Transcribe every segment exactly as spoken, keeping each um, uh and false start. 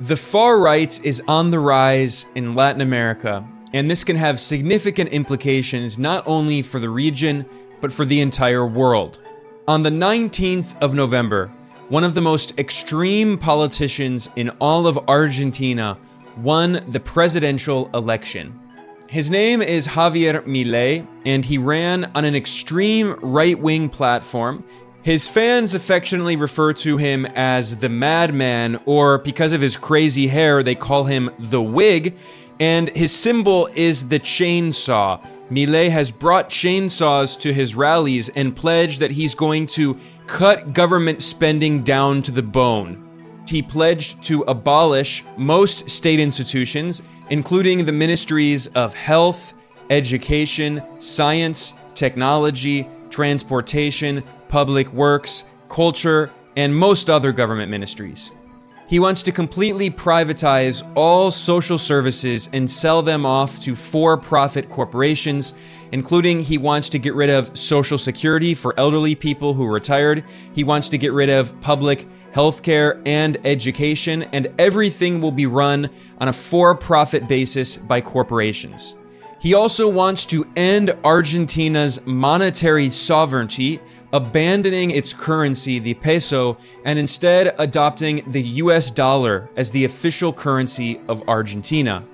The far right is on the rise in Latin America, and this can have significant implications not only for the region, but for the entire world. On the nineteenth of November, one of the most extreme politicians in all of Argentina won the presidential election. His name is Javier Milei, and he ran on an extreme right-wing platform. His fans affectionately refer to him as the madman, or because of his crazy hair, they call him the wig, and his symbol is the chainsaw. Milei has brought chainsaws to his rallies and pledged that he's going to cut government spending down to the bone. He pledged to abolish most state institutions, including the ministries of health, education, science, technology, transportation, public works, culture, and most other government ministries. He wants to completely privatize all social services and sell them off to for-profit corporations, including he wants to get rid of Social Security for elderly people who are retired. He wants to get rid of public healthcare and education, and everything will be run on a for-profit basis by corporations. He also wants to end Argentina's monetary sovereignty, abandoning its currency, the peso, and instead adopting the U S dollar as the official currency of Argentina.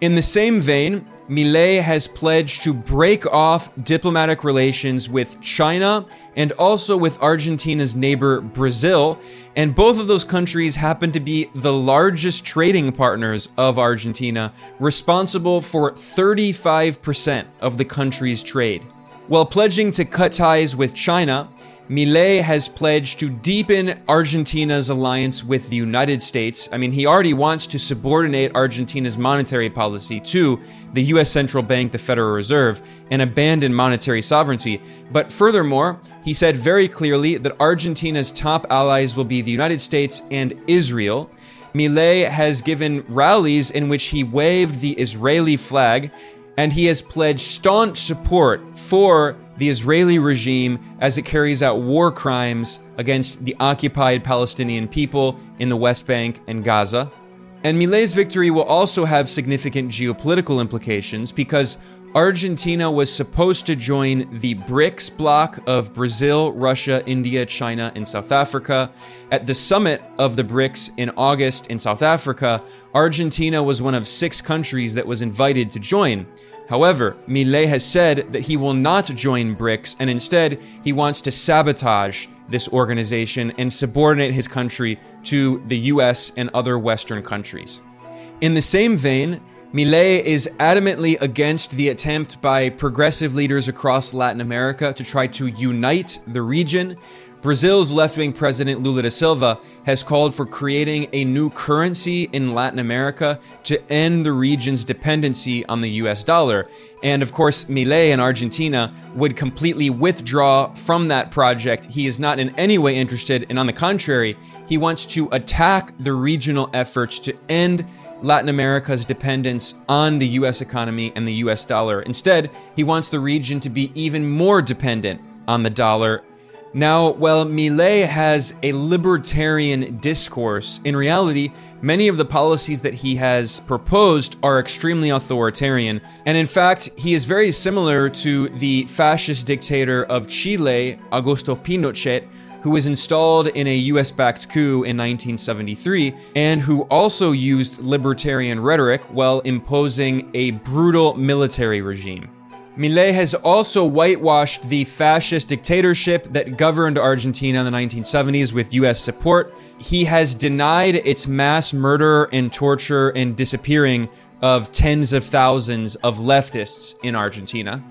In the same vein, Milei has pledged to break off diplomatic relations with China and also with Argentina's neighbor Brazil, and both of those countries happen to be the largest trading partners of Argentina, responsible for thirty-five percent of the country's trade. While pledging to cut ties with China, Milei has pledged to deepen Argentina's alliance with the United States. I mean, he already wants to subordinate Argentina's monetary policy to the U S central bank, the Federal Reserve, and abandon monetary sovereignty. But furthermore, he said very clearly that Argentina's top allies will be the United States and Israel. Milei has given rallies in which he waved the Israeli flag, and he has pledged staunch support for the Israeli regime as it carries out war crimes against the occupied Palestinian people in the West Bank and Gaza. And Milei's victory will also have significant geopolitical implications, because Argentina was supposed to join the BRICS bloc of Brazil, Russia, India, China, and South Africa. At the summit of the BRICS in August in South Africa, Argentina was one of six countries that was invited to join. However, Milei has said that he will not join BRICS, and instead he wants to sabotage this organization and subordinate his country to the U S and other Western countries. In the same vein, Milei is adamantly against the attempt by progressive leaders across Latin America to try to unite the region. Brazil's left-wing president Lula da Silva has called for creating a new currency in Latin America to end the region's dependency on the U S dollar. And of course, Milei in Argentina would completely withdraw from that project. He is not in any way interested, and on the contrary, he wants to attack the regional efforts to end Latin America's dependence on the U S economy and the U S dollar. Instead, he wants the region to be even more dependent on the dollar. Now, while Milei has a libertarian discourse, in reality, many of the policies that he has proposed are extremely authoritarian. And in fact, he is very similar to the fascist dictator of Chile, Augusto Pinochet, who was installed in a U S-backed coup in nineteen seventy-three, and who also used libertarian rhetoric while imposing a brutal military regime. Milei has also whitewashed the fascist dictatorship that governed Argentina in the nineteen seventies with U S support. He has denied its mass murder and torture and disappearing of tens of thousands of leftists in Argentina.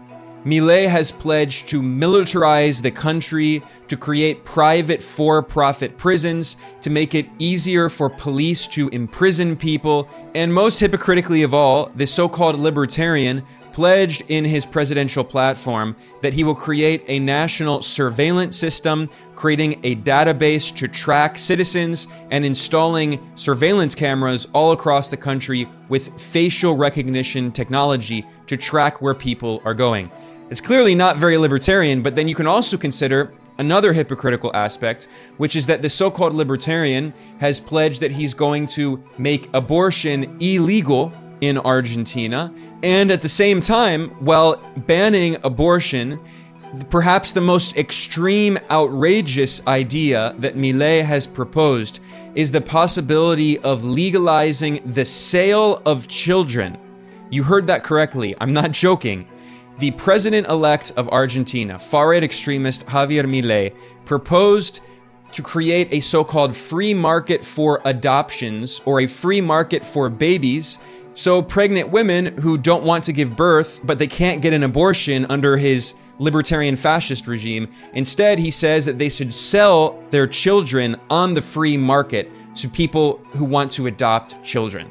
Milei has pledged to militarize the country, to create private for-profit prisons, to make it easier for police to imprison people, and most hypocritically of all, the so-called libertarian pledged in his presidential platform that he will create a national surveillance system, creating a database to track citizens and installing surveillance cameras all across the country with facial recognition technology to track where people are going. It's clearly not very libertarian, but then you can also consider another hypocritical aspect, which is that the so-called libertarian has pledged that he's going to make abortion illegal in Argentina, and at the same time, while banning abortion, perhaps the most extreme, outrageous idea that Milei has proposed is the possibility of legalizing the sale of children. You heard that correctly. I'm not joking. The president-elect of Argentina, far-right extremist Javier Milei, proposed to create a so-called free market for adoptions, or a free market for babies. So pregnant women who don't want to give birth, but they can't get an abortion under his libertarian fascist regime. Instead, he says that they should sell their children on the free market to people who want to adopt children.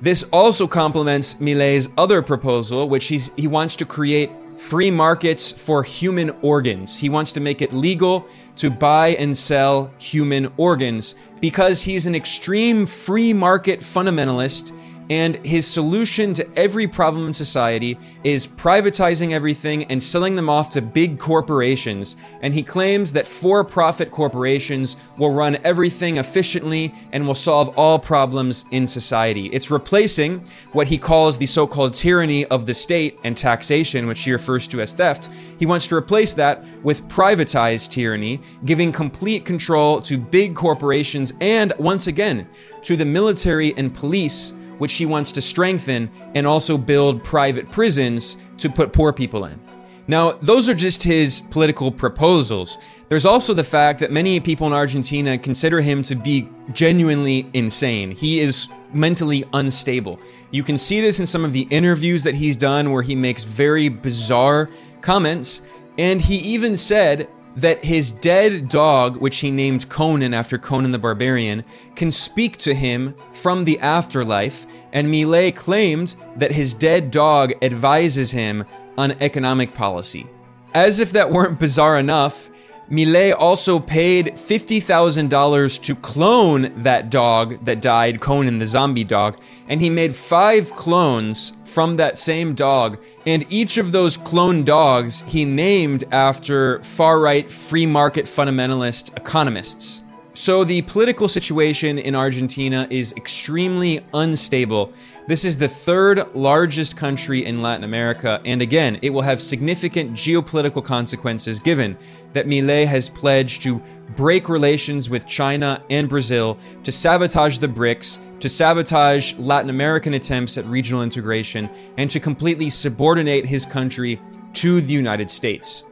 This also complements Milei's other proposal, which he's, he wants to create free markets for human organs. He wants to make it legal to buy and sell human organs because he's an extreme free market fundamentalist. And his solution to every problem in society is privatizing everything and selling them off to big corporations. And he claims that for-profit corporations will run everything efficiently and will solve all problems in society. It's replacing what he calls the so-called tyranny of the state and taxation, which he refers to as theft. He wants to replace that with privatized tyranny, giving complete control to big corporations and, once again, to the military and police, which he wants to strengthen and also build private prisons to put poor people in. Now, those are just his political proposals. There's also the fact that many people in Argentina consider him to be genuinely insane. He is mentally unstable. You can see this in some of the interviews that he's done where he makes very bizarre comments, and he even said that his dead dog, which he named Conan after Conan the Barbarian, can speak to him from the afterlife, and Milei claimed that his dead dog advises him on economic policy. As if that weren't bizarre enough, Milei also paid fifty thousand dollars to clone that dog that died, Conan the zombie dog, and he made five clones from that same dog, and each of those clone dogs he named after far-right free market fundamentalist economists. So the political situation in Argentina is extremely unstable. This is the third largest country in Latin America, and again, it will have significant geopolitical consequences given that Milei has pledged to break relations with China and Brazil, to sabotage the BRICS, to sabotage Latin American attempts at regional integration, and to completely subordinate his country to the United States.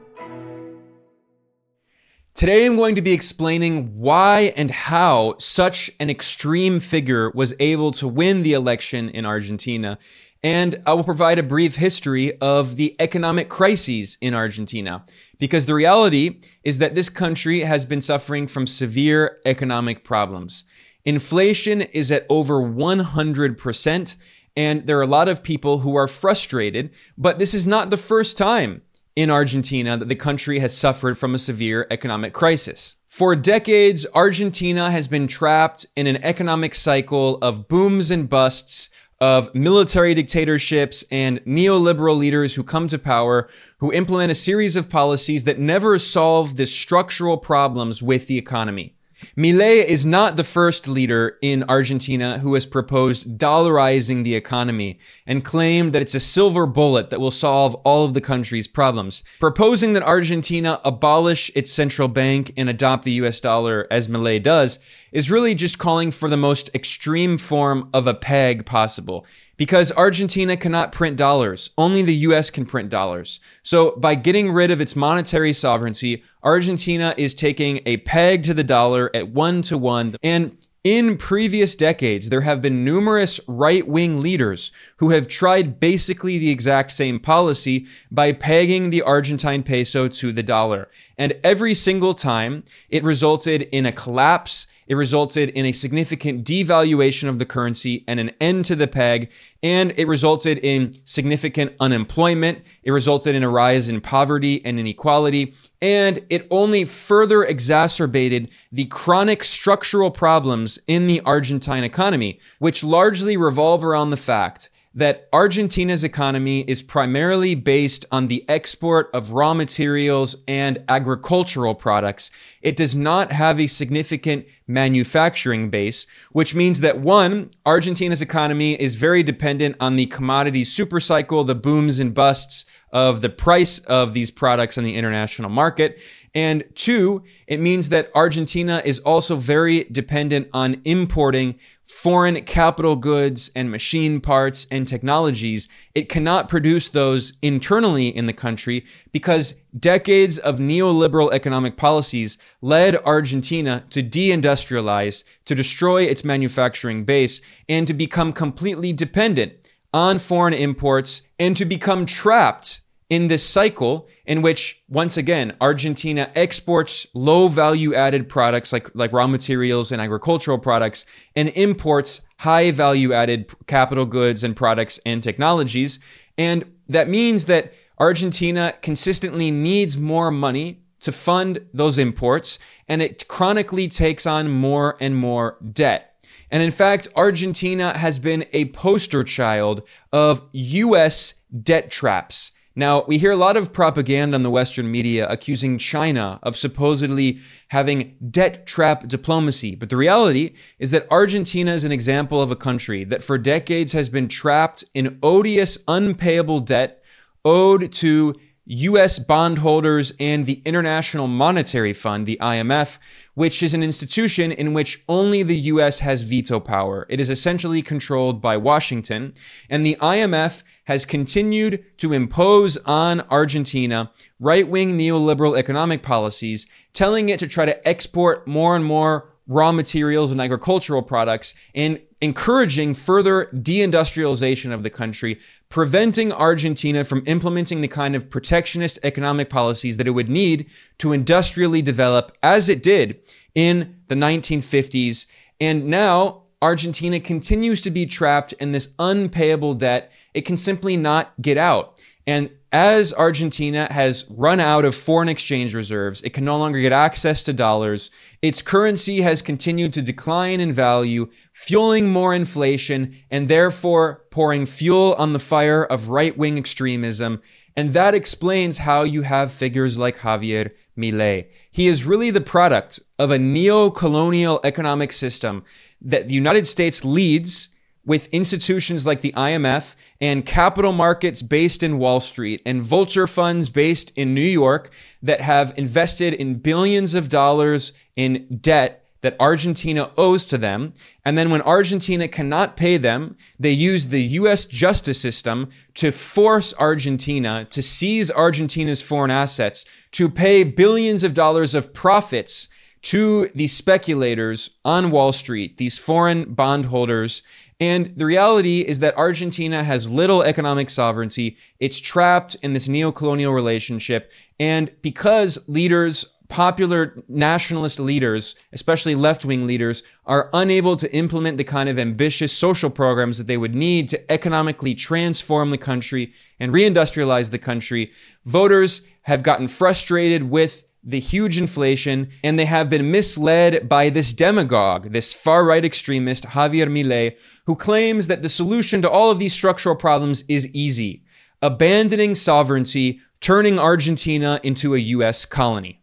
Today I'm going to be explaining why and how such an extreme figure was able to win the election in Argentina, and I will provide a brief history of the economic crises in Argentina, because the reality is that this country has been suffering from severe economic problems. Inflation is at over one hundred percent, and there are a lot of people who are frustrated, but this is not the first time in Argentina that the country has suffered from a severe economic crisis. For decades, Argentina has been trapped in an economic cycle of booms and busts, of military dictatorships and neoliberal leaders who come to power, who implement a series of policies that never solve the structural problems with the economy. Milei is not the first leader in Argentina who has proposed dollarizing the economy and claimed that it's a silver bullet that will solve all of the country's problems. Proposing that Argentina abolish its central bank and adopt the U S dollar, as Milei does, is really just calling for the most extreme form of a peg possible. Because Argentina cannot print dollars, only the U S can print dollars. So by getting rid of its monetary sovereignty, Argentina is taking a peg to the dollar at one to one. And in previous decades, there have been numerous right-wing leaders who have tried basically the exact same policy by pegging the Argentine peso to the dollar. And every single time, it resulted in a collapse. It resulted in a significant devaluation of the currency and an end to the peg, and it resulted in significant unemployment. It resulted in a rise in poverty and inequality, and it only further exacerbated the chronic structural problems in the Argentine economy, which largely revolve around the fact that Argentina's economy is primarily based on the export of raw materials and agricultural products. It does not have a significant manufacturing base, which means that one, Argentina's economy is very dependent on the commodity supercycle, the booms and busts of the price of these products on the international market. And two, it means that Argentina is also very dependent on importing foreign capital goods and machine parts and technologies. It cannot produce those internally in the country because decades of neoliberal economic policies led Argentina to deindustrialize, to destroy its manufacturing base, and to become completely dependent on foreign imports and to become trapped in this cycle in which, once again, Argentina exports low value added products like, like raw materials and agricultural products and imports high value added capital goods and products and technologies. And that means that Argentina consistently needs more money to fund those imports, and it chronically takes on more and more debt. And in fact, Argentina has been a poster child of U S debt traps. Now, we hear a lot of propaganda on the Western media accusing China of supposedly having debt trap diplomacy. But the reality is that Argentina is an example of a country that for decades has been trapped in odious, unpayable debt owed to U S bondholders and the International Monetary Fund, the I M F, which is an institution in which only the U S has veto power. It is essentially controlled by Washington, and the I M F has continued to impose on Argentina right-wing neoliberal economic policies, telling it to try to export more and more raw materials and agricultural products and encouraging further deindustrialization of the country, preventing Argentina from implementing the kind of protectionist economic policies that it would need to industrially develop as it did in the nineteen fifties. And now Argentina continues to be trapped in this unpayable debt. It can simply not get out. And as Argentina has run out of foreign exchange reserves, it can no longer get access to dollars. Its currency has continued to decline in value, fueling more inflation and therefore pouring fuel on the fire of right-wing extremism. And that explains how you have figures like Javier Milei. He is really the product of a neo-colonial economic system that the United States leads, with institutions like the I M F and capital markets based in Wall Street and vulture funds based in New York that have invested in billions of dollars in debt that Argentina owes to them. And then when Argentina cannot pay them, they use the U S justice system to force Argentina to seize Argentina's foreign assets, to pay billions of dollars of profits to these speculators on Wall Street, these foreign bondholders. And the reality is that Argentina has little economic sovereignty. It's trapped in this neocolonial relationship. And because leaders, popular nationalist leaders, especially left-wing leaders, are unable to implement the kind of ambitious social programs that they would need to economically transform the country and reindustrialize the country, voters have gotten frustrated with the huge inflation, and they have been misled by this demagogue, this far-right extremist, Javier Milei, who claims that the solution to all of these structural problems is easy: abandoning sovereignty, turning Argentina into a U S colony.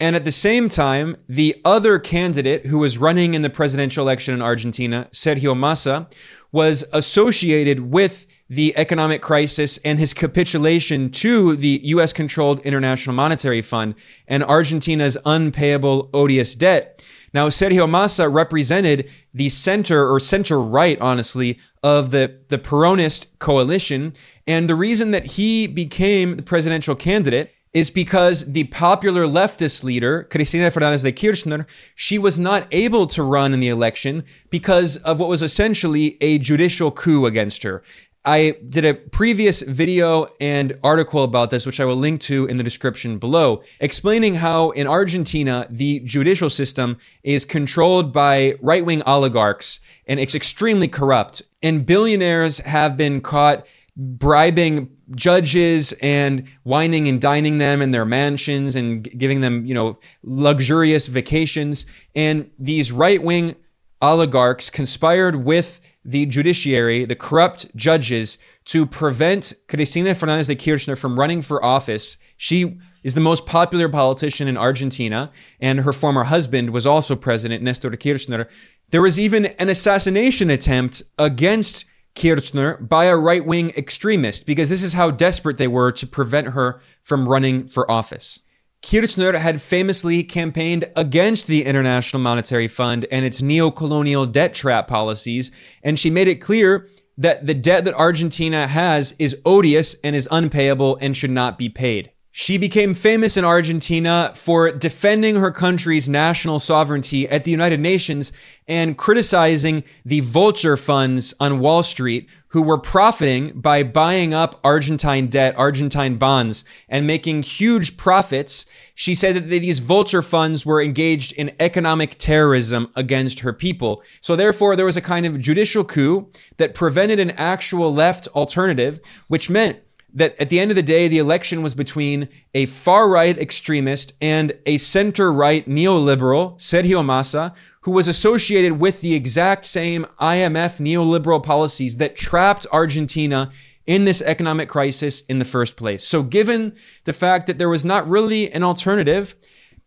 And at the same time, the other candidate who was running in the presidential election in Argentina, Sergio Massa, was associated with the economic crisis and his capitulation to the U S-controlled International Monetary Fund and Argentina's unpayable, odious debt. Now, Sergio Massa represented the center, or center-right, honestly, of the, the Peronist coalition. And the reason that he became the presidential candidate is because the popular leftist leader, Cristina Fernández de Kirchner, she was not able to run in the election because of what was essentially a judicial coup against her. I did a previous video and article about this, which I will link to in the description below, explaining how in Argentina, the judicial system is controlled by right-wing oligarchs, and it's extremely corrupt. And billionaires have been caught bribing judges and wining and dining them in their mansions and giving them, you know, luxurious vacations. And these right-wing oligarchs conspired with the judiciary, the corrupt judges, to prevent Cristina Fernández de Kirchner from running for office. She is the most popular politician in Argentina, and her former husband was also president, Nestor Kirchner. There was even an assassination attempt against Kirchner by a right-wing extremist, because this is how desperate they were to prevent her from running for office. Kirchner had famously campaigned against the International Monetary Fund and its neo-colonial debt trap policies, and she made it clear that the debt that Argentina has is odious and is unpayable and should not be paid. She became famous in Argentina for defending her country's national sovereignty at the United Nations and criticizing the vulture funds on Wall Street who were profiting by buying up Argentine debt, Argentine bonds, and making huge profits. She said that these vulture funds were engaged in economic terrorism against her people. So therefore, there was a kind of judicial coup that prevented an actual left alternative, which meant that at the end of the day, the election was between a far-right extremist and a center-right neoliberal, Sergio Massa, who was associated with the exact same I M F neoliberal policies that trapped Argentina in this economic crisis in the first place. So given the fact that there was not really an alternative,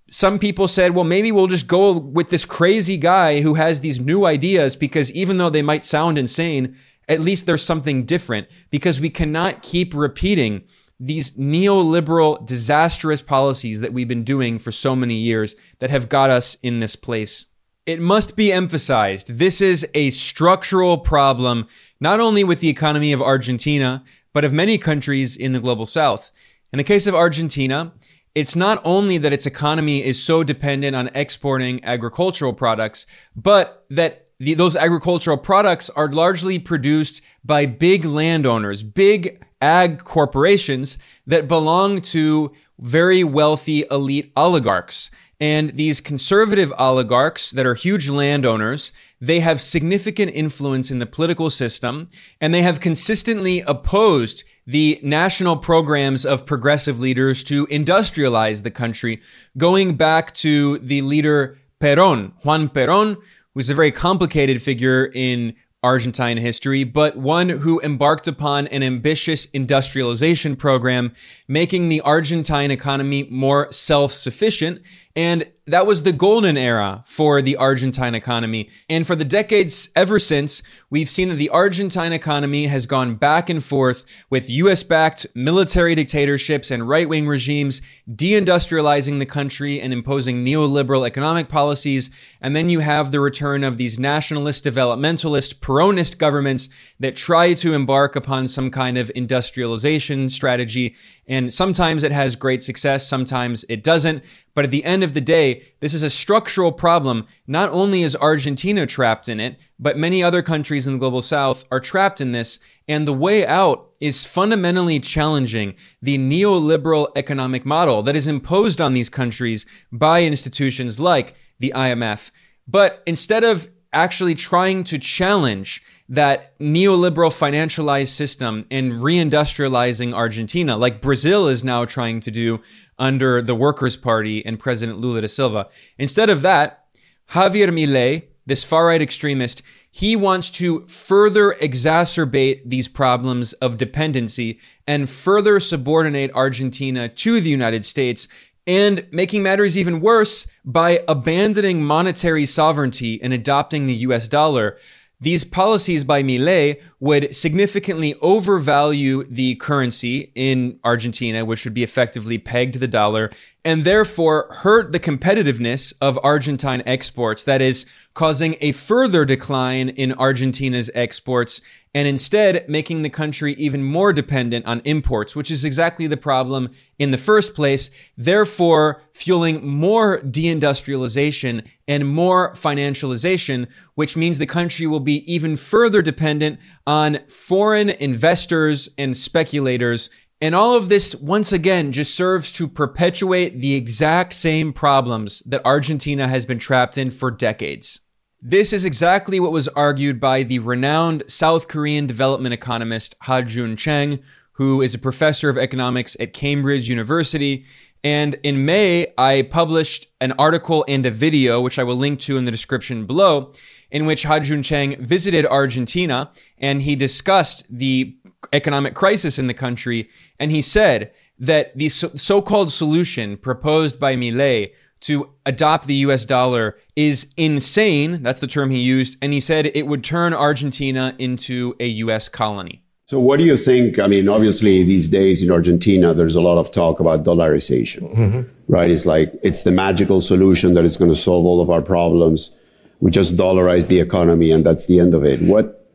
some people said, well, maybe we'll just go with this crazy guy who has these new ideas, because even though they might sound insane, at least there's something different, because we cannot keep repeating these neoliberal, disastrous policies that we've been doing for so many years that have got us in this place. It must be emphasized, this is a structural problem, not only with the economy of Argentina, but of many countries in the global south. In the case of Argentina, it's not only that its economy is so dependent on exporting agricultural products, but that The, those agricultural products are largely produced by big landowners, big ag corporations that belong to very wealthy elite oligarchs. And these conservative oligarchs that are huge landowners, they have significant influence in the political system, and they have consistently opposed the national programs of progressive leaders to industrialize the country, going back to the leader Perón, Juan Perón, was a very complicated figure in Argentine history, but one who embarked upon an ambitious industrialization program, making the Argentine economy more self-sufficient. And that was the golden era for the Argentine economy. And for the decades ever since, we've seen that the Argentine economy has gone back and forth with U S-backed military dictatorships and right-wing regimes deindustrializing the country and imposing neoliberal economic policies. And then you have the return of these nationalist, developmentalist, Peronist governments that try to embark upon some kind of industrialization strategy. And sometimes it has great success, sometimes it doesn't. But at the end of the day, this is a structural problem. Not only is Argentina trapped in it, but many other countries in the global south are trapped in this. And the way out is fundamentally challenging the neoliberal economic model that is imposed on these countries by institutions like the I M F. But instead of actually trying to challenge that neoliberal financialized system and reindustrializing Argentina, like Brazil is now trying to do under the Workers' Party and President Lula da Silva. Instead of that, Javier Milei, this far-right extremist, he wants to further exacerbate these problems of dependency and further subordinate Argentina to the United States, and making matters even worse by abandoning monetary sovereignty and adopting the U S dollar. These policies by Milei would significantly overvalue the currency in Argentina, which would be effectively pegged to the dollar, and therefore hurt the competitiveness of Argentine exports, that is, causing a further decline in Argentina's exports, and instead making the country even more dependent on imports, which is exactly the problem in the first place, therefore fueling more deindustrialization and more financialization, which means the country will be even further dependent on foreign investors and speculators. And all of this, once again, just serves to perpetuate the exact same problems that Argentina has been trapped in for decades. This is exactly what was argued by the renowned South Korean development economist Ha-Joon Chang, who is a professor of economics at Cambridge University. And in May, I published an article and a video, which I will link to in the description below, in which Ha-Joon Chang visited Argentina and he discussed the economic crisis in the country. And he said that the so-called solution proposed by Milei to adopt the U S dollar is insane. That's the term he used. And he said it would turn Argentina into a U S colony. So what do you think? I mean, obviously, these days in Argentina, there's a lot of talk about dollarization, mm-hmm. right? It's like it's the magical solution that is going to solve all of our problems. We just dollarize the economy and that's the end of it. What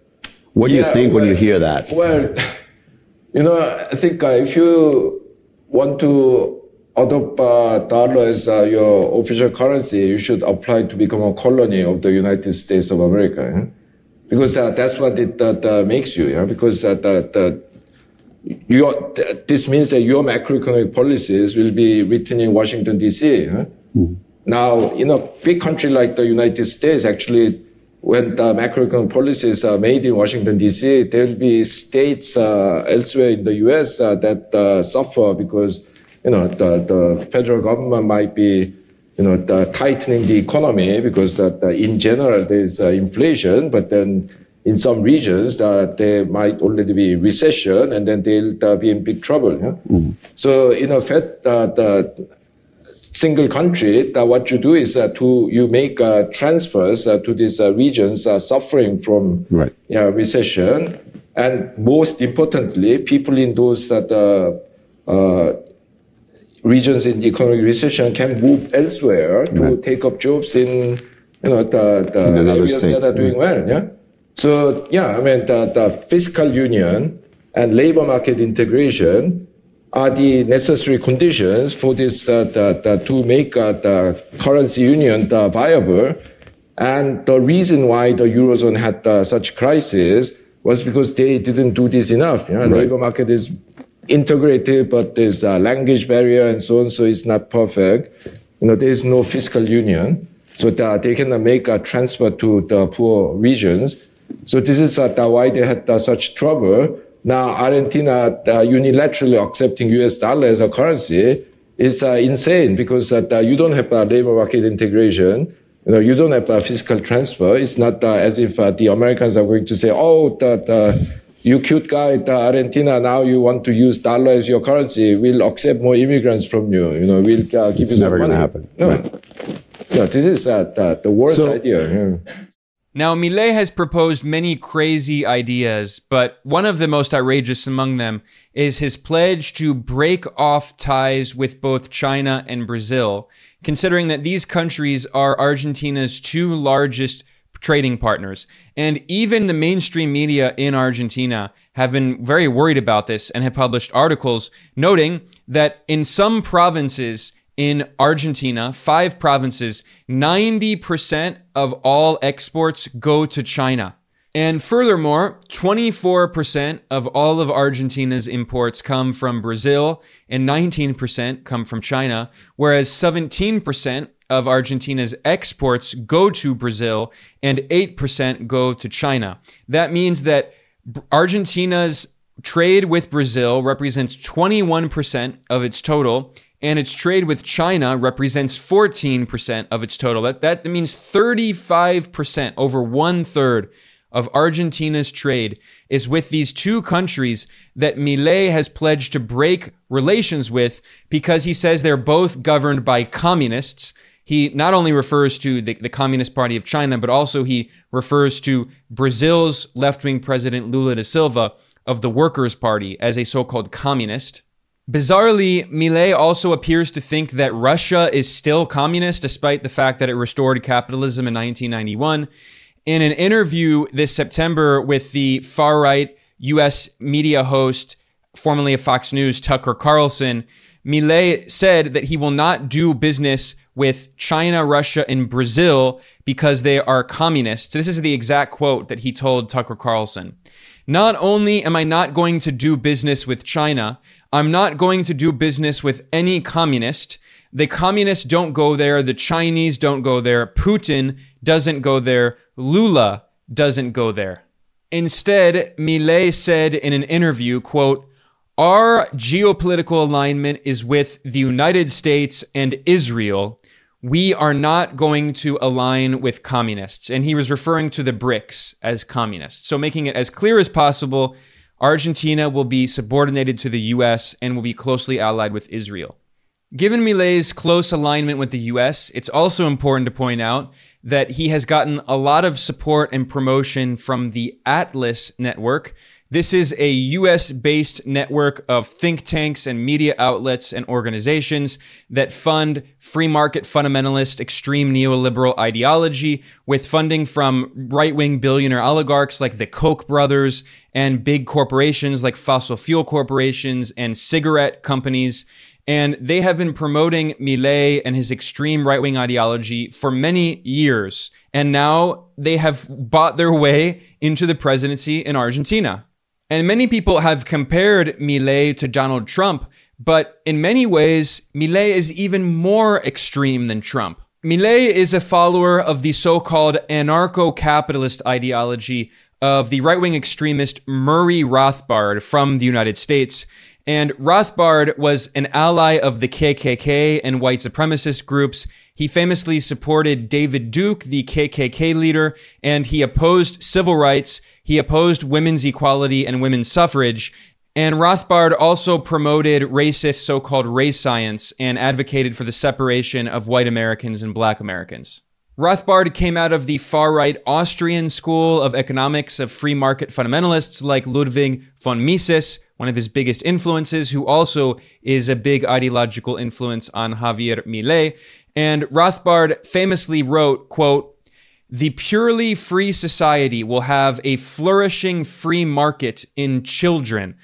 What do yeah, you think well, when you hear that? Well, you know, I think uh, if you want to adopt uh, dollar as uh, your official currency, you should apply to become a colony of the United States of America. Eh? Because uh, that's what it that, uh, makes you, yeah. Because uh, that that your th- this means that your macroeconomic policies will be written in Washington D C. Yeah? Mm-hmm. Now, in a big country like the United States, actually, when the macroeconomic policies are made in Washington D C, there will be states uh, elsewhere in the U S uh, that uh, suffer because you know the, the federal government might be. You know, the tightening the economy because that uh, in general there is uh, inflation, but then in some regions that uh, there might already be recession, and then they'll uh, be in big trouble. Yeah? Mm-hmm. So, in effect, uh, the single country, uh, what you do is uh, to you make uh, transfers uh, to these uh, regions uh, suffering from right. yeah, recession, and most importantly, people in those that. Uh, uh, regions in the economic recession can move elsewhere to right. take up jobs in, you know, the, the areas state. that are doing well, yeah? So, yeah, I mean, the, the fiscal union and labor market integration are the necessary conditions for this, uh, the, the, to make uh, the currency union uh, viable. And the reason why the Eurozone had uh, such crisis was because they didn't do this enough. You know? Right. Labor market is integrated, but there's a language barrier and so on, so it's not perfect. You know, there is no fiscal union, so that they cannot make a transfer to the poor regions. So this is uh, why they had uh, such trouble. Now, Argentina uh, unilaterally accepting U S dollar as a currency is uh, insane because uh, you don't have a uh, labor market integration. You know, you don't have a uh, fiscal transfer. It's not uh, as if uh, the Americans are going to say, oh, that. Uh, You cute guy at Argentina, now you want to use dollar as your currency. We'll accept more immigrants from you. You know, we'll uh, give it's you some money. It's never going to happen. No. Right. no, this is uh, the, the worst so, idea. Yeah. Now, Milei has proposed many crazy ideas, but one of the most outrageous among them is his pledge to break off ties with both China and Brazil, considering that these countries are Argentina's two largest trading partners. And even the mainstream media in Argentina have been very worried about this and have published articles noting that in some provinces in Argentina, five provinces, ninety percent of all exports go to China. And furthermore, twenty-four percent of all of Argentina's imports come from Brazil and nineteen percent come from China, whereas seventeen percent of Argentina's exports go to Brazil and eight percent go to China. That means that Argentina's trade with Brazil represents twenty-one percent of its total, and its trade with China represents fourteen percent of its total. That, that means thirty-five percent, over one third of Argentina's trade is with these two countries that Milei has pledged to break relations with because he says they're both governed by communists. He not only refers to the, the Communist Party of China, but also he refers to Brazil's left-wing president Lula da Silva of the Workers' Party as a so-called communist. Bizarrely, Milei also appears to think that Russia is still communist, despite the fact that it restored capitalism in nineteen ninety-one. In an interview this September with the far-right U S media host, formerly of Fox News, Tucker Carlson, Milei said that he will not do business with China, Russia, and Brazil because they are communists. So this is the exact quote that he told Tucker Carlson. Not only am I not going to do business with China, I'm not going to do business with any communist. The communists don't go there. The Chinese don't go there. Putin doesn't go there. Lula doesn't go there. Instead, Milei said in an interview, quote, Our geopolitical alignment is with the United States and Israel. We are not going to align with communists. And he was referring to the BRICS as communists. So making it as clear as possible, Argentina will be subordinated to the U S and will be closely allied with Israel. Given Milei's close alignment with the U S, it's also important to point out that he has gotten a lot of support and promotion from the Atlas Network. This is a U S-based network of think tanks and media outlets and organizations that fund free market fundamentalist, extreme neoliberal ideology with funding from right-wing billionaire oligarchs like the Koch brothers and big corporations like fossil fuel corporations and cigarette companies. And they have been promoting Milei and his extreme right-wing ideology for many years. And now they have bought their way into the presidency in Argentina. And many people have compared Milei to Donald Trump, but in many ways, Milei is even more extreme than Trump. Milei is a follower of the so-called anarcho-capitalist ideology of the right-wing extremist Murray Rothbard from the United States. And Rothbard was an ally of the K K K and white supremacist groups. He famously supported David Duke, the K K K leader, and he opposed civil rights. He opposed women's equality and women's suffrage. And Rothbard also promoted racist so-called race science and advocated for the separation of white Americans and black Americans. Rothbard came out of the far-right Austrian school of economics of free market fundamentalists like Ludwig von Mises, one of his biggest influences, who also is a big ideological influence on Javier Milei. And Rothbard famously wrote, quote, "The purely free society will have a flourishing free market in children."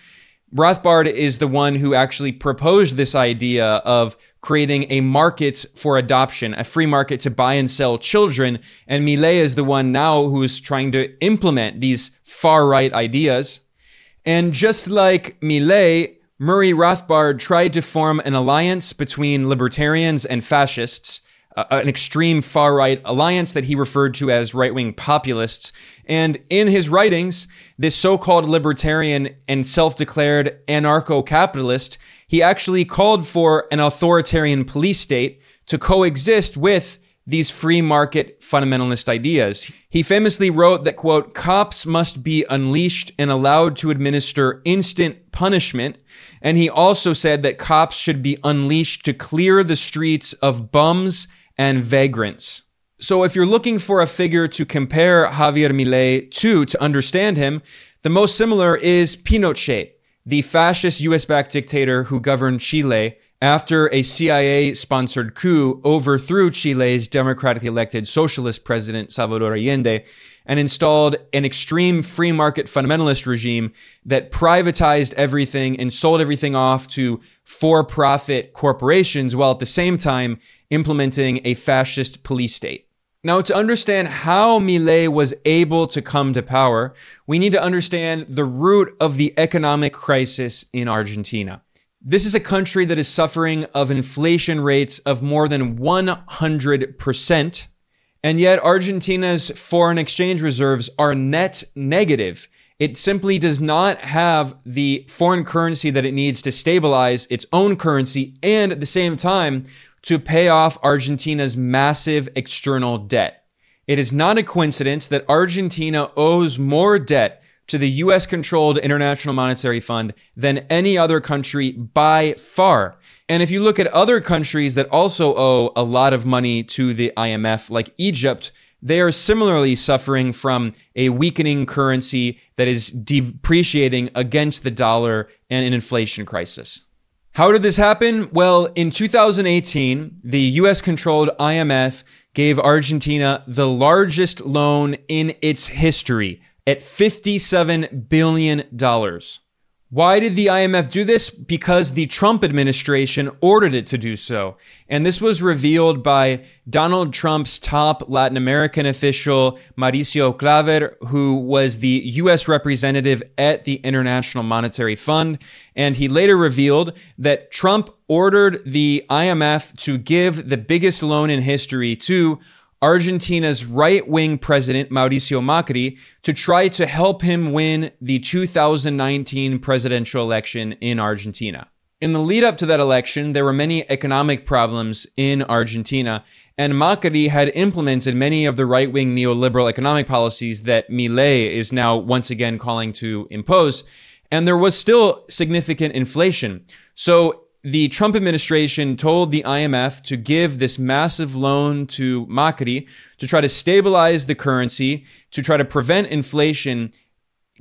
Rothbard is the one who actually proposed this idea of creating a market for adoption, a free market to buy and sell children. And Milei is the one now who is trying to implement these far-right ideas. And just like Milei, Murray Rothbard tried to form an alliance between libertarians and fascists, uh, an extreme far-right alliance that he referred to as right-wing populists. And in his writings, this so-called libertarian and self-declared anarcho-capitalist, he actually called for an authoritarian police state to coexist with these free market fundamentalist ideas. He famously wrote that, quote, "Cops must be unleashed and allowed to administer instant punishment." And he also said that cops should be unleashed to clear the streets of bums and vagrants. So if you're looking for a figure to compare Javier Milei to, to understand him, the most similar is Pinochet, the fascist U S-backed dictator who governed Chile after a C I A-sponsored coup overthrew Chile's democratically elected socialist president, Salvador Allende, and installed an extreme free market fundamentalist regime that privatized everything and sold everything off to for-profit corporations, while at the same time implementing a fascist police state. Now, to understand how Milei was able to come to power, we need to understand the root of the economic crisis in Argentina. This is a country that is suffering of inflation rates of more than one hundred percent, and yet Argentina's foreign exchange reserves are net negative. It simply does not have the foreign currency that it needs to stabilize its own currency and at the same time to pay off Argentina's massive external debt. It is not a coincidence that Argentina owes more debt to the U S-controlled International Monetary Fund than any other country by far. And if you look at other countries that also owe a lot of money to the I M F, like Egypt, they are similarly suffering from a weakening currency that is depreciating against the dollar and an inflation crisis. How did this happen? Well, in two thousand eighteen, the U S-controlled I M F gave Argentina the largest loan in its history, at fifty-seven billion dollars. Why did the I M F do this? Because the Trump administration ordered it to do so. And this was revealed by Donald Trump's top Latin American official, Mauricio Claver, who was the U S representative at the International Monetary Fund. And he later revealed that Trump ordered the I M F to give the biggest loan in history to Argentina's right-wing president, Mauricio Macri, to try to help him win the two thousand nineteen presidential election in Argentina. In the lead up to that election, there were many economic problems in Argentina, and Macri had implemented many of the right-wing neoliberal economic policies that Milei is now once again calling to impose, and there was still significant inflation. So the Trump administration told the I M F to give this massive loan to Macri to try to stabilize the currency, to try to prevent inflation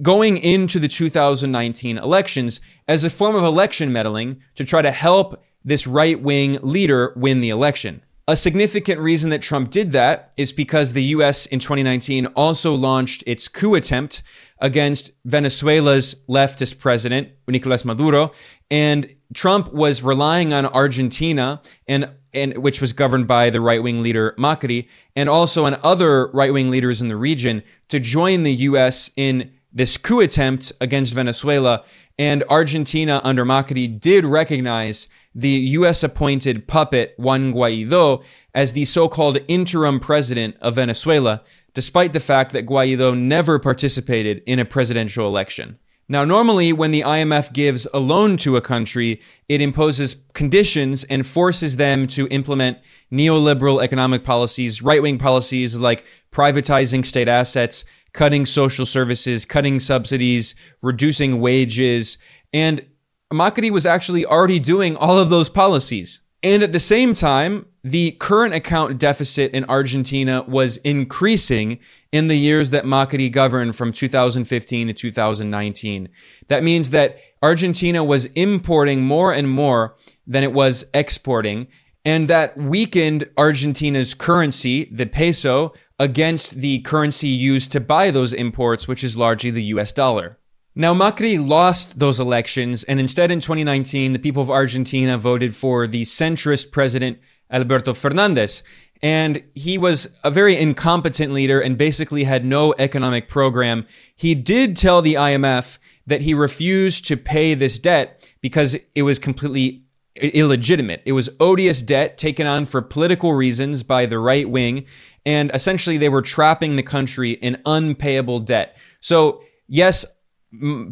going into the two thousand nineteen elections as a form of election meddling to try to help this right-wing leader win the election. A significant reason that Trump did that is because the U S in twenty nineteen also launched its coup attempt against Venezuela's leftist president, Nicolás Maduro, and Trump was relying on Argentina, and and which was governed by the right-wing leader Macri, and also on other right-wing leaders in the region to join the U S in this coup attempt against Venezuela, and Argentina under Macri did recognize the U S-appointed puppet Juan Guaidó as the so-called interim president of Venezuela, despite the fact that Guaidó never participated in a presidential election. Now, normally when the I M F gives a loan to a country, it imposes conditions and forces them to implement neoliberal economic policies, right-wing policies like privatizing state assets, cutting social services, cutting subsidies, reducing wages. And Macri was actually already doing all of those policies. And at the same time, the current account deficit in Argentina was increasing in the years that Macri governed from two thousand fifteen to two thousand nineteen. That means that Argentina was importing more and more than it was exporting, and that weakened Argentina's currency, the peso, against the currency used to buy those imports, which is largely the U S dollar. Now, Macri lost those elections, and instead in twenty nineteen, the people of Argentina voted for the centrist president, Alberto Fernández. And he was a very incompetent leader and basically had no economic program. He did tell the I M F that he refused to pay this debt because it was completely illegitimate. It was odious debt taken on for political reasons by the right wing, and essentially they were trapping the country in unpayable debt. So yes,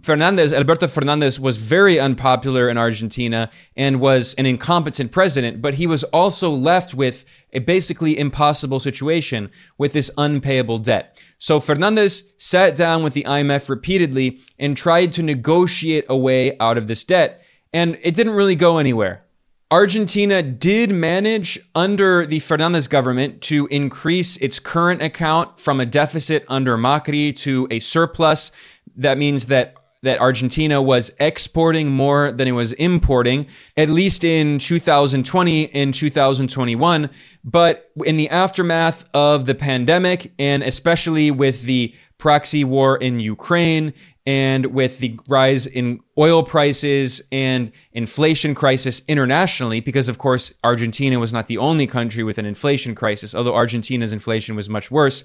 Fernandez, Alberto Fernandez was very unpopular in Argentina and was an incompetent president, but he was also left with a basically impossible situation with this unpayable debt. So Fernandez sat down with the I M F repeatedly and tried to negotiate a way out of this debt, and it didn't really go anywhere. Argentina did manage under the Fernandez government to increase its current account from a deficit under Macri to a surplus. That means that, that Argentina was exporting more than it was importing, at least in two thousand twenty and two thousand twenty-one. But in the aftermath of the pandemic, and especially with the proxy war in Ukraine and with the rise in oil prices and inflation crisis internationally, because of course, Argentina was not the only country with an inflation crisis, although Argentina's inflation was much worse.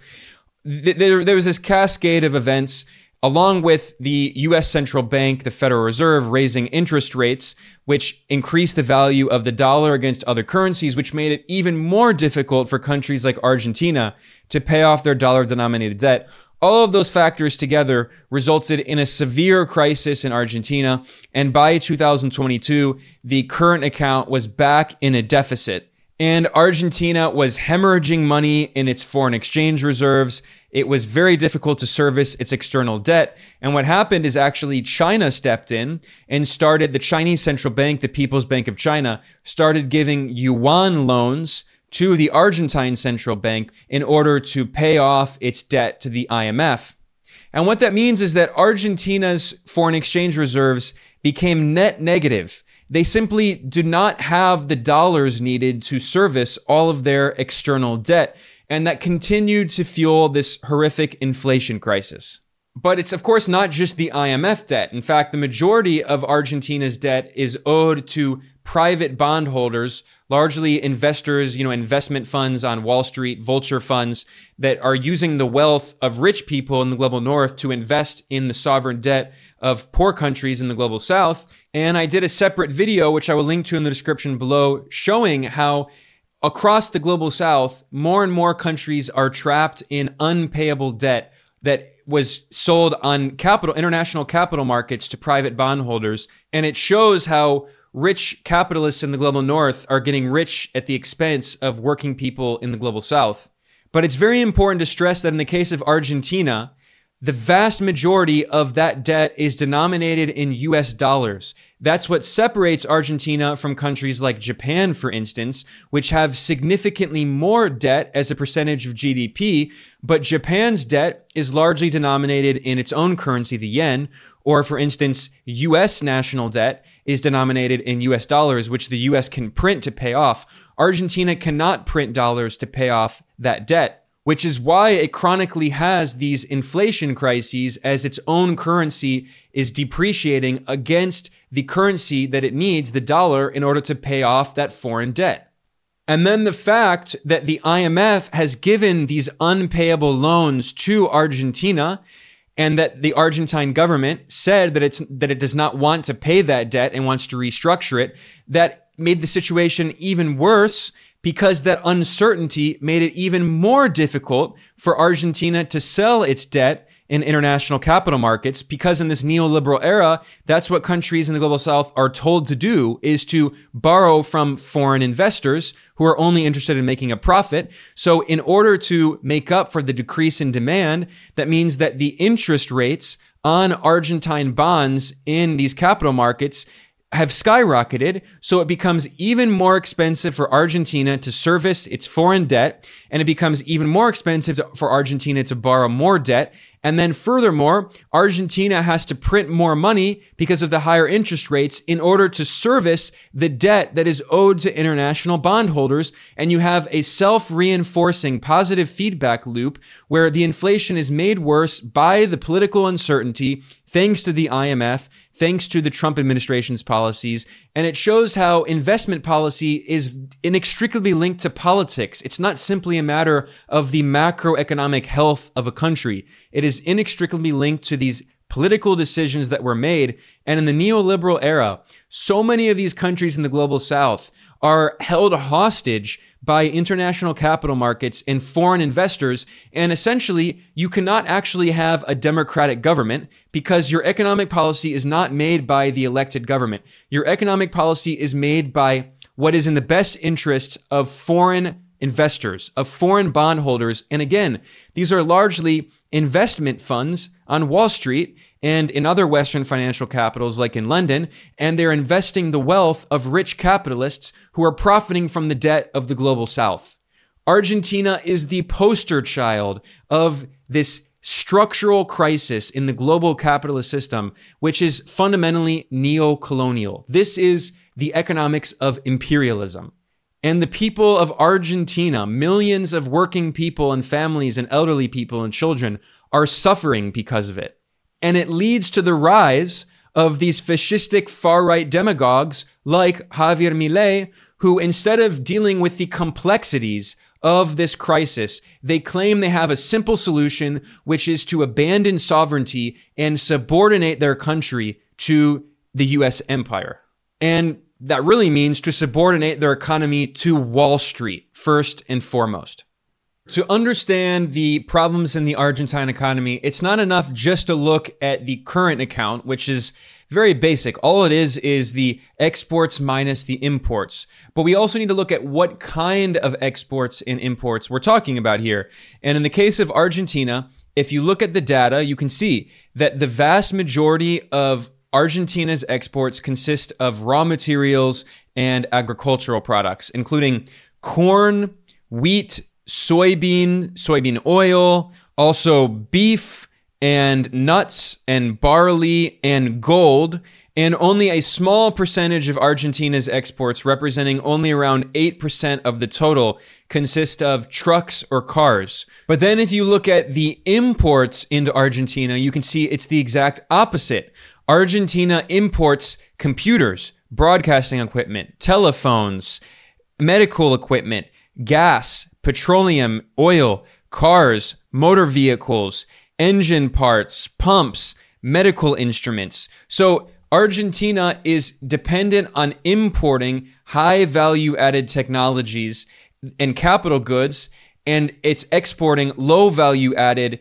There, there was this cascade of events, along with the U S central bank, the Federal Reserve, raising interest rates, which increased the value of the dollar against other currencies, which made it even more difficult for countries like Argentina to pay off their dollar-denominated debt. All of those factors together resulted in a severe crisis in Argentina, and by two thousand twenty-two, the current account was back in a deficit. And Argentina was hemorrhaging money in its foreign exchange reserves. It was very difficult to service its external debt. And what happened is actually China stepped in and started, the Chinese central bank, the People's Bank of China, started giving yuan loans to the Argentine central bank in order to pay off its debt to the I M F. And what that means is that Argentina's foreign exchange reserves became net negative. They simply do not have the dollars needed to service all of their external debt, and that continued to fuel this horrific inflation crisis. But it's, of course, not just the I M F debt. In fact, the majority of Argentina's debt is owed to private bondholders, largely investors, you know, investment funds on Wall Street, vulture funds that are using the wealth of rich people in the global north to invest in the sovereign debt of poor countries in the global south. And I did a separate video, which I will link to in the description below, showing how across the global South, more and more countries are trapped in unpayable debt that was sold on capital, international capital markets to private bondholders. And it shows how rich capitalists in the global North are getting rich at the expense of working people in the global South. But it's very important to stress that in the case of Argentina, the vast majority of that debt is denominated in U S dollars. That's what separates Argentina from countries like Japan, for instance, which have significantly more debt as a percentage of G D P, but Japan's debt is largely denominated in its own currency, the yen, or for instance, U S national debt is denominated in U S dollars, which the U S can print to pay off. Argentina cannot print dollars to pay off that debt, which is why it chronically has these inflation crises as its own currency is depreciating against the currency that it needs, the dollar, in order to pay off that foreign debt. And then the fact that the I M F has given these unpayable loans to Argentina and that the Argentine government said that it's that it does not want to pay that debt and wants to restructure it, that made the situation even worse, because that uncertainty made it even more difficult for Argentina to sell its debt in international capital markets, because in this neoliberal era, that's what countries in the global South are told to do, is to borrow from foreign investors who are only interested in making a profit. So in order to make up for the decrease in demand, that means that the interest rates on Argentine bonds in these capital markets have skyrocketed, so it becomes even more expensive for Argentina to service its foreign debt, and it becomes even more expensive to, for Argentina to borrow more debt. And then furthermore, Argentina has to print more money because of the higher interest rates in order to service the debt that is owed to international bondholders. And you have a self-reinforcing positive feedback loop where the inflation is made worse by the political uncertainty, thanks to the I M F, thanks to the Trump administration's policies. And it shows how investment policy is inextricably linked to politics. It's not simply a matter of the macroeconomic health of a country. It is inextricably linked to these political decisions that were made. And in the neoliberal era, so many of these countries in the global South are held hostage by international capital markets and foreign investors. And essentially, you cannot actually have a democratic government because your economic policy is not made by the elected government. Your economic policy is made by what is in the best interests of foreign investors, of foreign bondholders. And again, these are largely investment funds on Wall Street and in other Western financial capitals like in London, and they're investing the wealth of rich capitalists who are profiting from the debt of the global South. Argentina is the poster child of this structural crisis in the global capitalist system, which is fundamentally neo-colonial. This is the economics of imperialism. And the people of Argentina, millions of working people and families and elderly people and children, are suffering because of it. And it leads to the rise of these fascistic far-right demagogues like Javier Milei, who instead of dealing with the complexities of this crisis, they claim they have a simple solution, which is to abandon sovereignty and subordinate their country to the U S empire. And that really means to subordinate their economy to Wall Street, first and foremost. To understand the problems in the Argentine economy, it's not enough just to look at the current account, which is very basic. All it is is the exports minus the imports. But we also need to look at what kind of exports and imports we're talking about here. And in the case of Argentina, if you look at the data, you can see that the vast majority of Argentina's exports consist of raw materials and agricultural products, including corn, wheat, soybean, soybean oil, also beef and nuts and barley and gold. And only a small percentage of Argentina's exports, representing only around eight percent of the total, consist of trucks or cars. But then if you look at the imports into Argentina, you can see it's the exact opposite. Argentina imports computers, broadcasting equipment, telephones, medical equipment, gas, petroleum, oil, cars, motor vehicles, engine parts, pumps, medical instruments. So Argentina is dependent on importing high value added technologies and capital goods, and it's exporting low value added,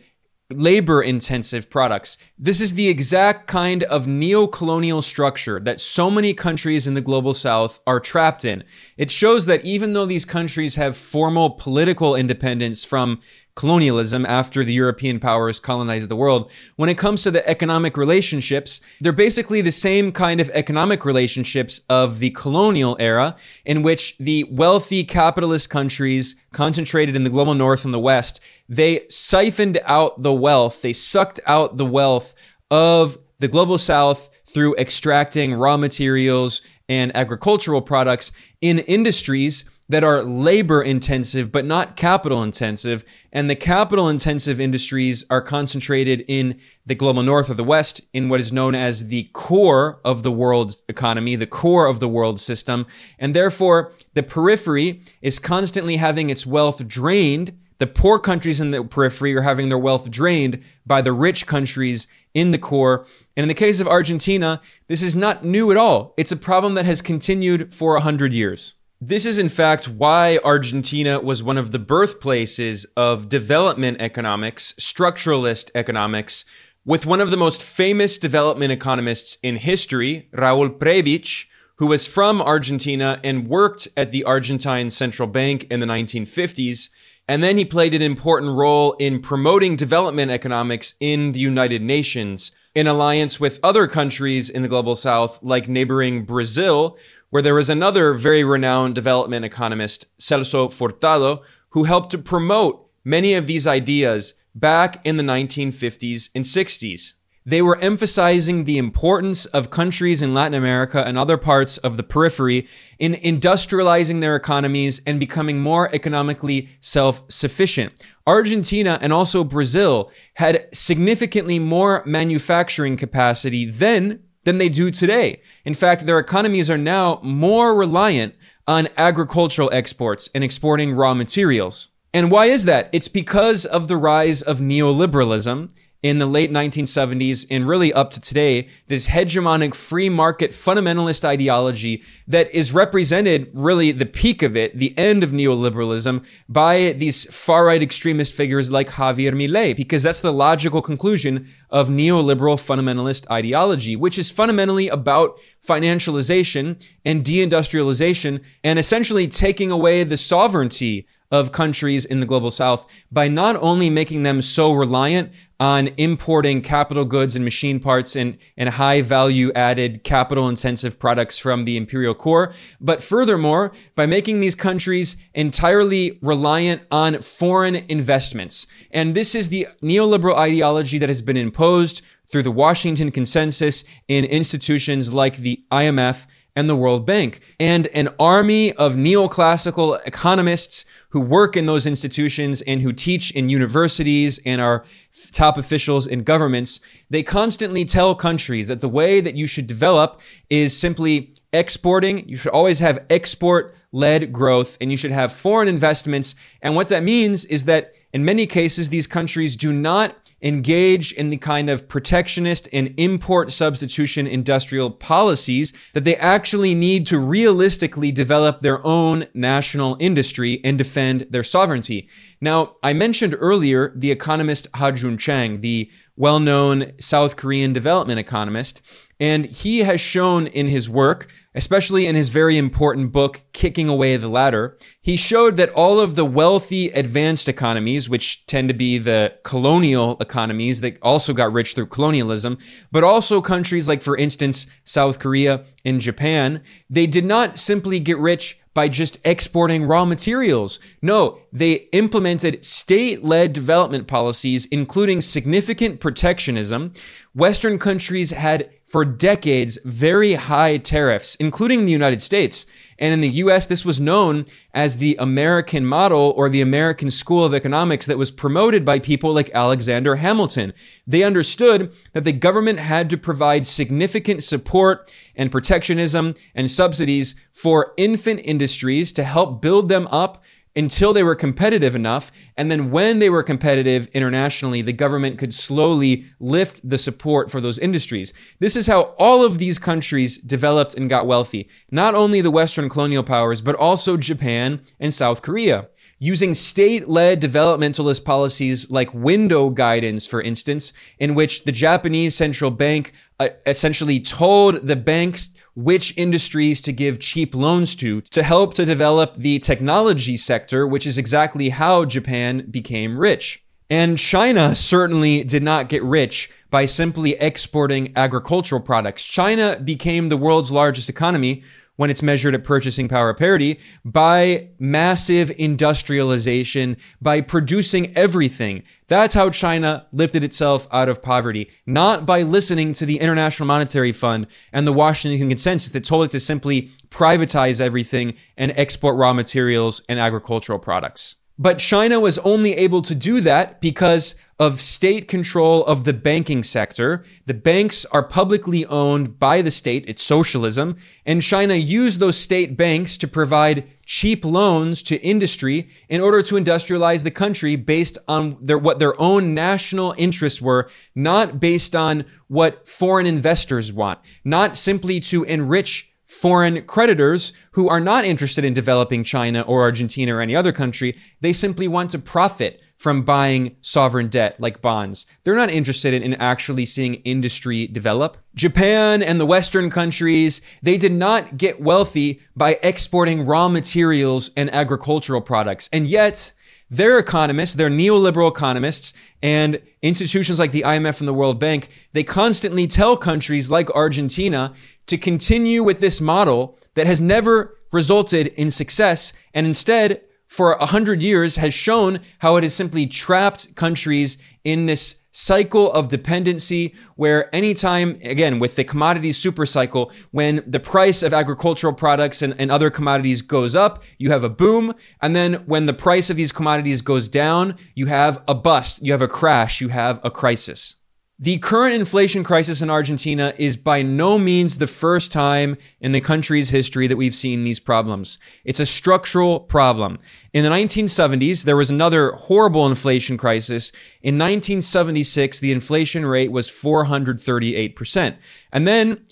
labor intensive products. This is the exact kind of neo-colonial structure that so many countries in the global south are trapped in. It shows that even though these countries have formal political independence from colonialism after the European powers colonized the world, when it comes to the economic relationships, they're basically the same kind of economic relationships of the colonial era, in which the wealthy capitalist countries concentrated in the global north and the west, they siphoned out the wealth, they sucked out the wealth of the global south through extracting raw materials and agricultural products in industries that are labor intensive, but not capital intensive. And the capital intensive industries are concentrated in the global north of the west, in what is known as the core of the world's economy, the core of the world system. And therefore, the periphery is constantly having its wealth drained. The poor countries in the periphery are having their wealth drained by the rich countries in the core. And in the case of Argentina, this is not new at all. It's a problem that has continued for one hundred years. This is, in fact, why Argentina was one of the birthplaces of development economics, structuralist economics, with one of the most famous development economists in history, Raúl Prebisch, who was from Argentina and worked at the Argentine Central Bank in the nineteen fifties. And then he played an important role in promoting development economics in the United Nations, in alliance with other countries in the global south, like neighboring Brazil, where there was another very renowned development economist, Celso Furtado, who helped to promote many of these ideas back in the nineteen fifties and sixties. They were emphasizing the importance of countries in Latin America and other parts of the periphery in industrializing their economies and becoming more economically self-sufficient. Argentina and also Brazil had significantly more manufacturing capacity then than they do today. In fact, their economies are now more reliant on agricultural exports and exporting raw materials. And why is that? It's because of the rise of neoliberalism in the late nineteen seventies and really up to today, this hegemonic free market fundamentalist ideology that is represented, really the peak of it, the end of neoliberalism, by these far-right extremist figures like Javier Milei, because that's the logical conclusion of neoliberal fundamentalist ideology, which is fundamentally about financialization and deindustrialization and essentially taking away the sovereignty of countries in the global south by not only making them so reliant on importing capital goods and machine parts and, and high value added capital intensive products from the imperial core, but furthermore, by making these countries entirely reliant on foreign investments. And this is the neoliberal ideology that has been imposed through the Washington Consensus in institutions like the I M F and the World Bank, and an army of neoclassical economists who work in those institutions and who teach in universities and are top officials in governments. They constantly tell countries that the way that you should develop is simply exporting. You should always have export-led growth, and you should have foreign investments. And what that means is that in many cases, these countries do not engage in the kind of protectionist and import substitution industrial policies that they actually need to realistically develop their own national industry and defend their sovereignty. Now, I mentioned earlier the economist Ha-Joon Chang, the well-known South Korean development economist, and he has shown in his work, especially in his very important book, Kicking Away the Ladder, he showed that all of the wealthy advanced economies, which tend to be the colonial economies that also got rich through colonialism, but also countries like, for instance, South Korea and Japan, they did not simply get rich by just exporting raw materials. No, they implemented state-led development policies, including significant protectionism. Western countries had for decades very high tariffs, including the United States. And in the U S, this was known as the American model or the American school of economics that was promoted by people like Alexander Hamilton. They understood that the government had to provide significant support and protectionism and subsidies for infant industries to help build them up until they were competitive enough. And then when they were competitive internationally, the government could slowly lift the support for those industries. This is how all of these countries developed and got wealthy. Not only the Western colonial powers, but also Japan and South Korea. Using state-led developmentalist policies like window guidance, for instance, in which the Japanese central bank uh, essentially told the banks which industries to give cheap loans to, to help to develop the technology sector, which is exactly how Japan became rich. And China certainly did not get rich by simply exporting agricultural products. China became the world's largest economy, when it's measured at purchasing power parity, by massive industrialization, by producing everything. That's how China lifted itself out of poverty, not by listening to the International Monetary Fund and the Washington Consensus that told it to simply privatize everything and export raw materials and agricultural products. But China was only able to do that because of state control of the banking sector. The banks are publicly owned by the state. It's socialism. And China used those state banks to provide cheap loans to industry in order to industrialize the country based on their, what their own national interests were, not based on what foreign investors want, not simply to enrich foreign creditors who are not interested in developing China or Argentina or any other country. They simply want to profit from buying sovereign debt like bonds. They're not interested in, in actually seeing industry develop. Japan and the Western countries, they did not get wealthy by exporting raw materials and agricultural products. And yet, their economists, their neoliberal economists, and institutions like the I M F and the World Bank, they constantly tell countries like Argentina to continue with this model that has never resulted in success, and instead, for a hundred years, has shown how it has simply trapped countries in this cycle of dependency where anytime, again, with the commodity super cycle, when the price of agricultural products and, and other commodities goes up, you have a boom. And then when the price of these commodities goes down, you have a bust, you have a crash, you have a crisis. The current inflation crisis in Argentina is by no means the first time in the country's history that we've seen these problems. It's a structural problem. In the nineteen seventies, there was another horrible inflation crisis. In nineteen seventy-six, the inflation rate was four hundred thirty-eight percent. And then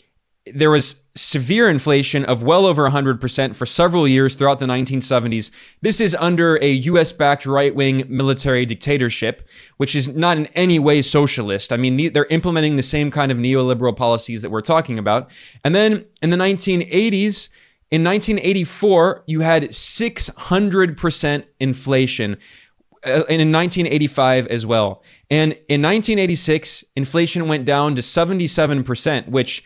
there was severe inflation of well over one hundred percent for several years throughout the nineteen seventies. This is under a U S-backed right-wing military dictatorship, which is not in any way socialist. I mean, they're implementing the same kind of neoliberal policies that we're talking about. And then in the nineteen eighties, in nineteen eighty-four, you had six hundred percent inflation. And in nineteen eighty-five as well. And in nineteen eighty-six, inflation went down to seventy-seven percent, which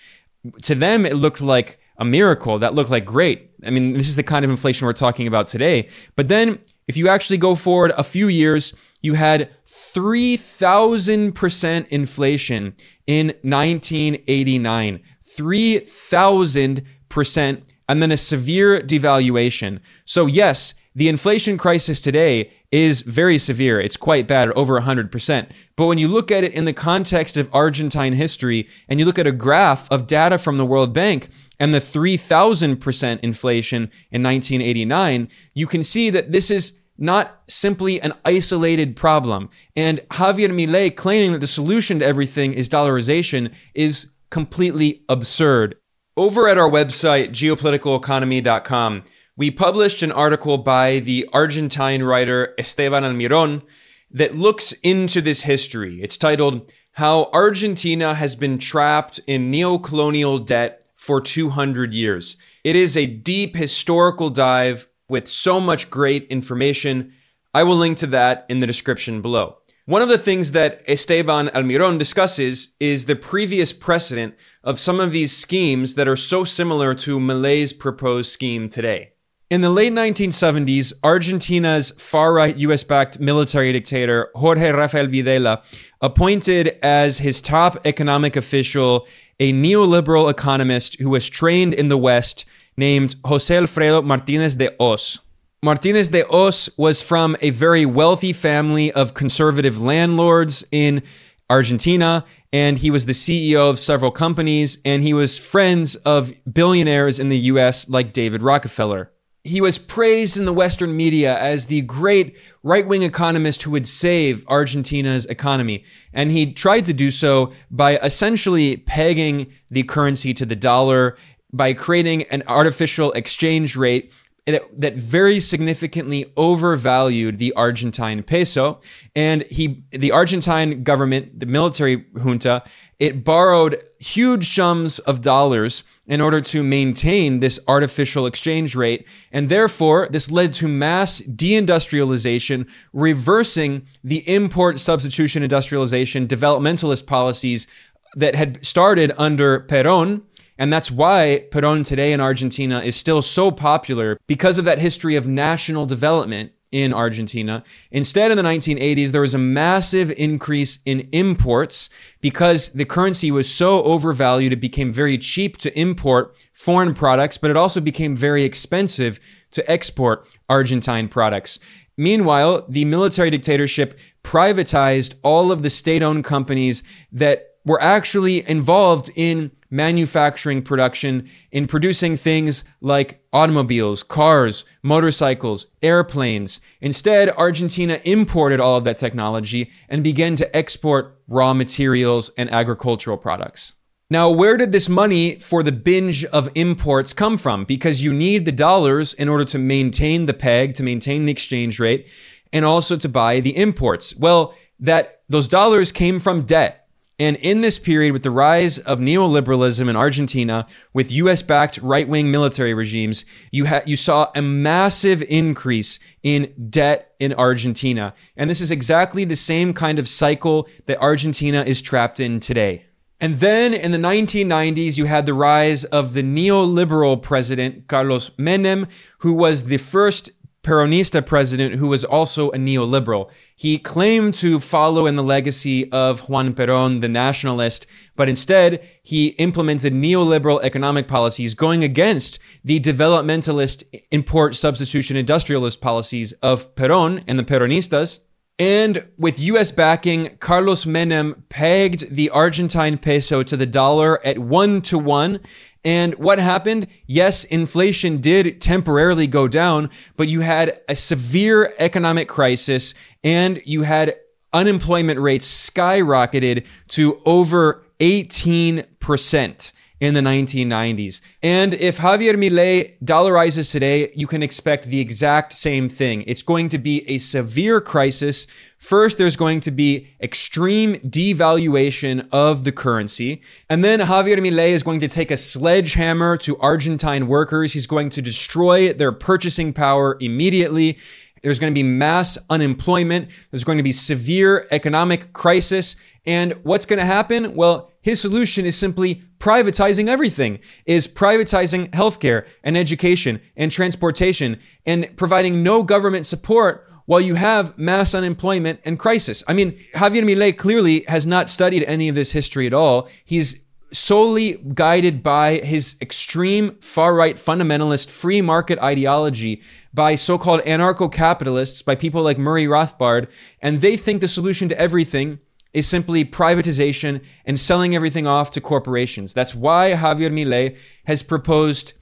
to them, it looked like a miracle. That looked like great. I mean, this is the kind of inflation we're talking about today. But then if you actually go forward a few years, you had three thousand percent inflation in nineteen eighty-nine, three thousand percent, and then a severe devaluation. So yes, the inflation crisis today is very severe. It's quite bad, over one hundred percent. But when you look at it in the context of Argentine history, and you look at a graph of data from the World Bank and the three thousand percent inflation in nineteen eighty-nine, you can see that this is not simply an isolated problem. And Javier Milei claiming that the solution to everything is dollarization is completely absurd. Over at our website, geopolitical economy dot com, we published an article by the Argentine writer Esteban Almirón that looks into this history. It's titled, How Argentina Has Been Trapped in Neocolonial Debt for two hundred years. It is a deep historical dive with so much great information. I will link to that in the description below. One of the things that Esteban Almirón discusses is the previous precedent of some of these schemes that are so similar to Milei's proposed scheme today. In the late nineteen seventies, Argentina's far-right U S-backed military dictator, Jorge Rafael Videla, appointed as his top economic official a neoliberal economist who was trained in the West named José Alfredo Martínez de Hoz. Martínez de Hoz was from a very wealthy family of conservative landlords in Argentina, and he was the C E O of several companies, and he was friends of billionaires in the U S like David Rockefeller. He was praised in the Western media as the great right-wing economist who would save Argentina's economy. And he tried to do so by essentially pegging the currency to the dollar, by creating an artificial exchange rate that, that very significantly overvalued the Argentine peso. And he, the Argentine government, the military junta, it borrowed huge sums of dollars in order to maintain this artificial exchange rate. And therefore, this led to mass deindustrialization, reversing the import substitution industrialization developmentalist policies that had started under Perón. And that's why Perón today in Argentina is still so popular, because of that history of national development in Argentina. Instead, in the nineteen eighties, there was a massive increase in imports because the currency was so overvalued. It became very cheap to import foreign products, but it also became very expensive to export Argentine products. Meanwhile, the military dictatorship privatized all of the state-owned companies that were actually involved in manufacturing production, in producing things like automobiles, cars, motorcycles, airplanes. Instead, Argentina imported all of that technology and began to export raw materials and agricultural products. Now, where did this money for the binge of imports come from? Because you need the dollars in order to maintain the peg, to maintain the exchange rate, and also to buy the imports. Well, that those dollars came from debt. And in this period, with the rise of neoliberalism in Argentina, with U S-backed right-wing military regimes, you ha- you saw a massive increase in debt in Argentina. And this is exactly the same kind of cycle that Argentina is trapped in today. And then in the nineteen nineties, you had the rise of the neoliberal president, Carlos Menem, who was the first Peronista president who was also a neoliberal. He claimed to follow in the legacy of Juan Perón, the nationalist, but instead he implemented neoliberal economic policies going against the developmentalist import substitution industrialist policies of Perón and the Peronistas. And with U S backing, Carlos Menem pegged the Argentine peso to the dollar at one to one. And what happened? Yes, inflation did temporarily go down, but you had a severe economic crisis and you had unemployment rates skyrocketed to over eighteen percent in the nineteen nineties. And if Javier Milei dollarizes today, you can expect the exact same thing. It's going to be a severe crisis. First, there's going to be extreme devaluation of the currency. And then Javier Milei is going to take a sledgehammer to Argentine workers. He's going to destroy their purchasing power immediately. There's going to be mass unemployment. There's going to be severe economic crisis. And what's going to happen? Well, his solution is simply privatizing everything, is privatizing healthcare and education and transportation and providing no government support while you have mass unemployment and crisis. I mean, Javier Milei clearly has not studied any of this history at all. He's solely guided by his extreme far-right fundamentalist free market ideology, by so-called anarcho-capitalists, by people like Murray Rothbard, and they think the solution to everything is simply privatization and selling everything off to corporations. That's why Javier Milei has proposed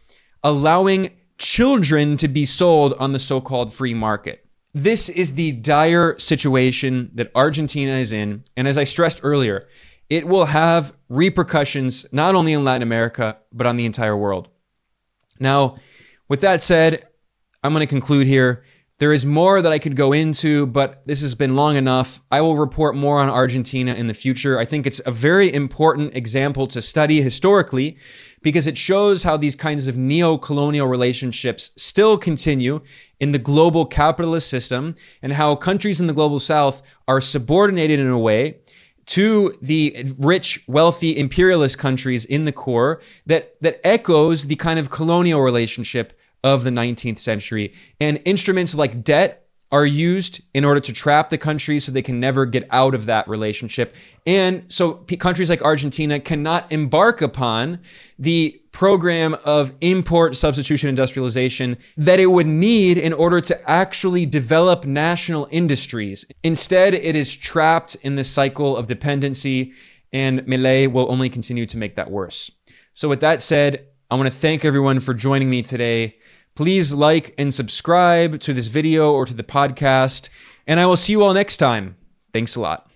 allowing children to be sold on the so-called free market. This is the dire situation that Argentina is in. And as I stressed earlier, it will have repercussions not only in Latin America, but on the entire world. Now, with that said, I'm going to conclude here. There is more that I could go into, but this has been long enough. I will report more on Argentina in the future. I think it's a very important example to study historically, because it shows how these kinds of neo-colonial relationships still continue in the global capitalist system, and how countries in the global south are subordinated in a way to the rich, wealthy, imperialist countries in the core that, that echoes the kind of colonial relationship of the nineteenth century. And instruments like debt are used in order to trap the country so they can never get out of that relationship. And so p- countries like Argentina cannot embark upon the program of import substitution industrialization that it would need in order to actually develop national industries. Instead, it is trapped in the cycle of dependency, and Milei will only continue to make that worse. So with that said, I want to thank everyone for joining me today. Please like and subscribe to this video or to the podcast, and I will see you all next time. Thanks a lot.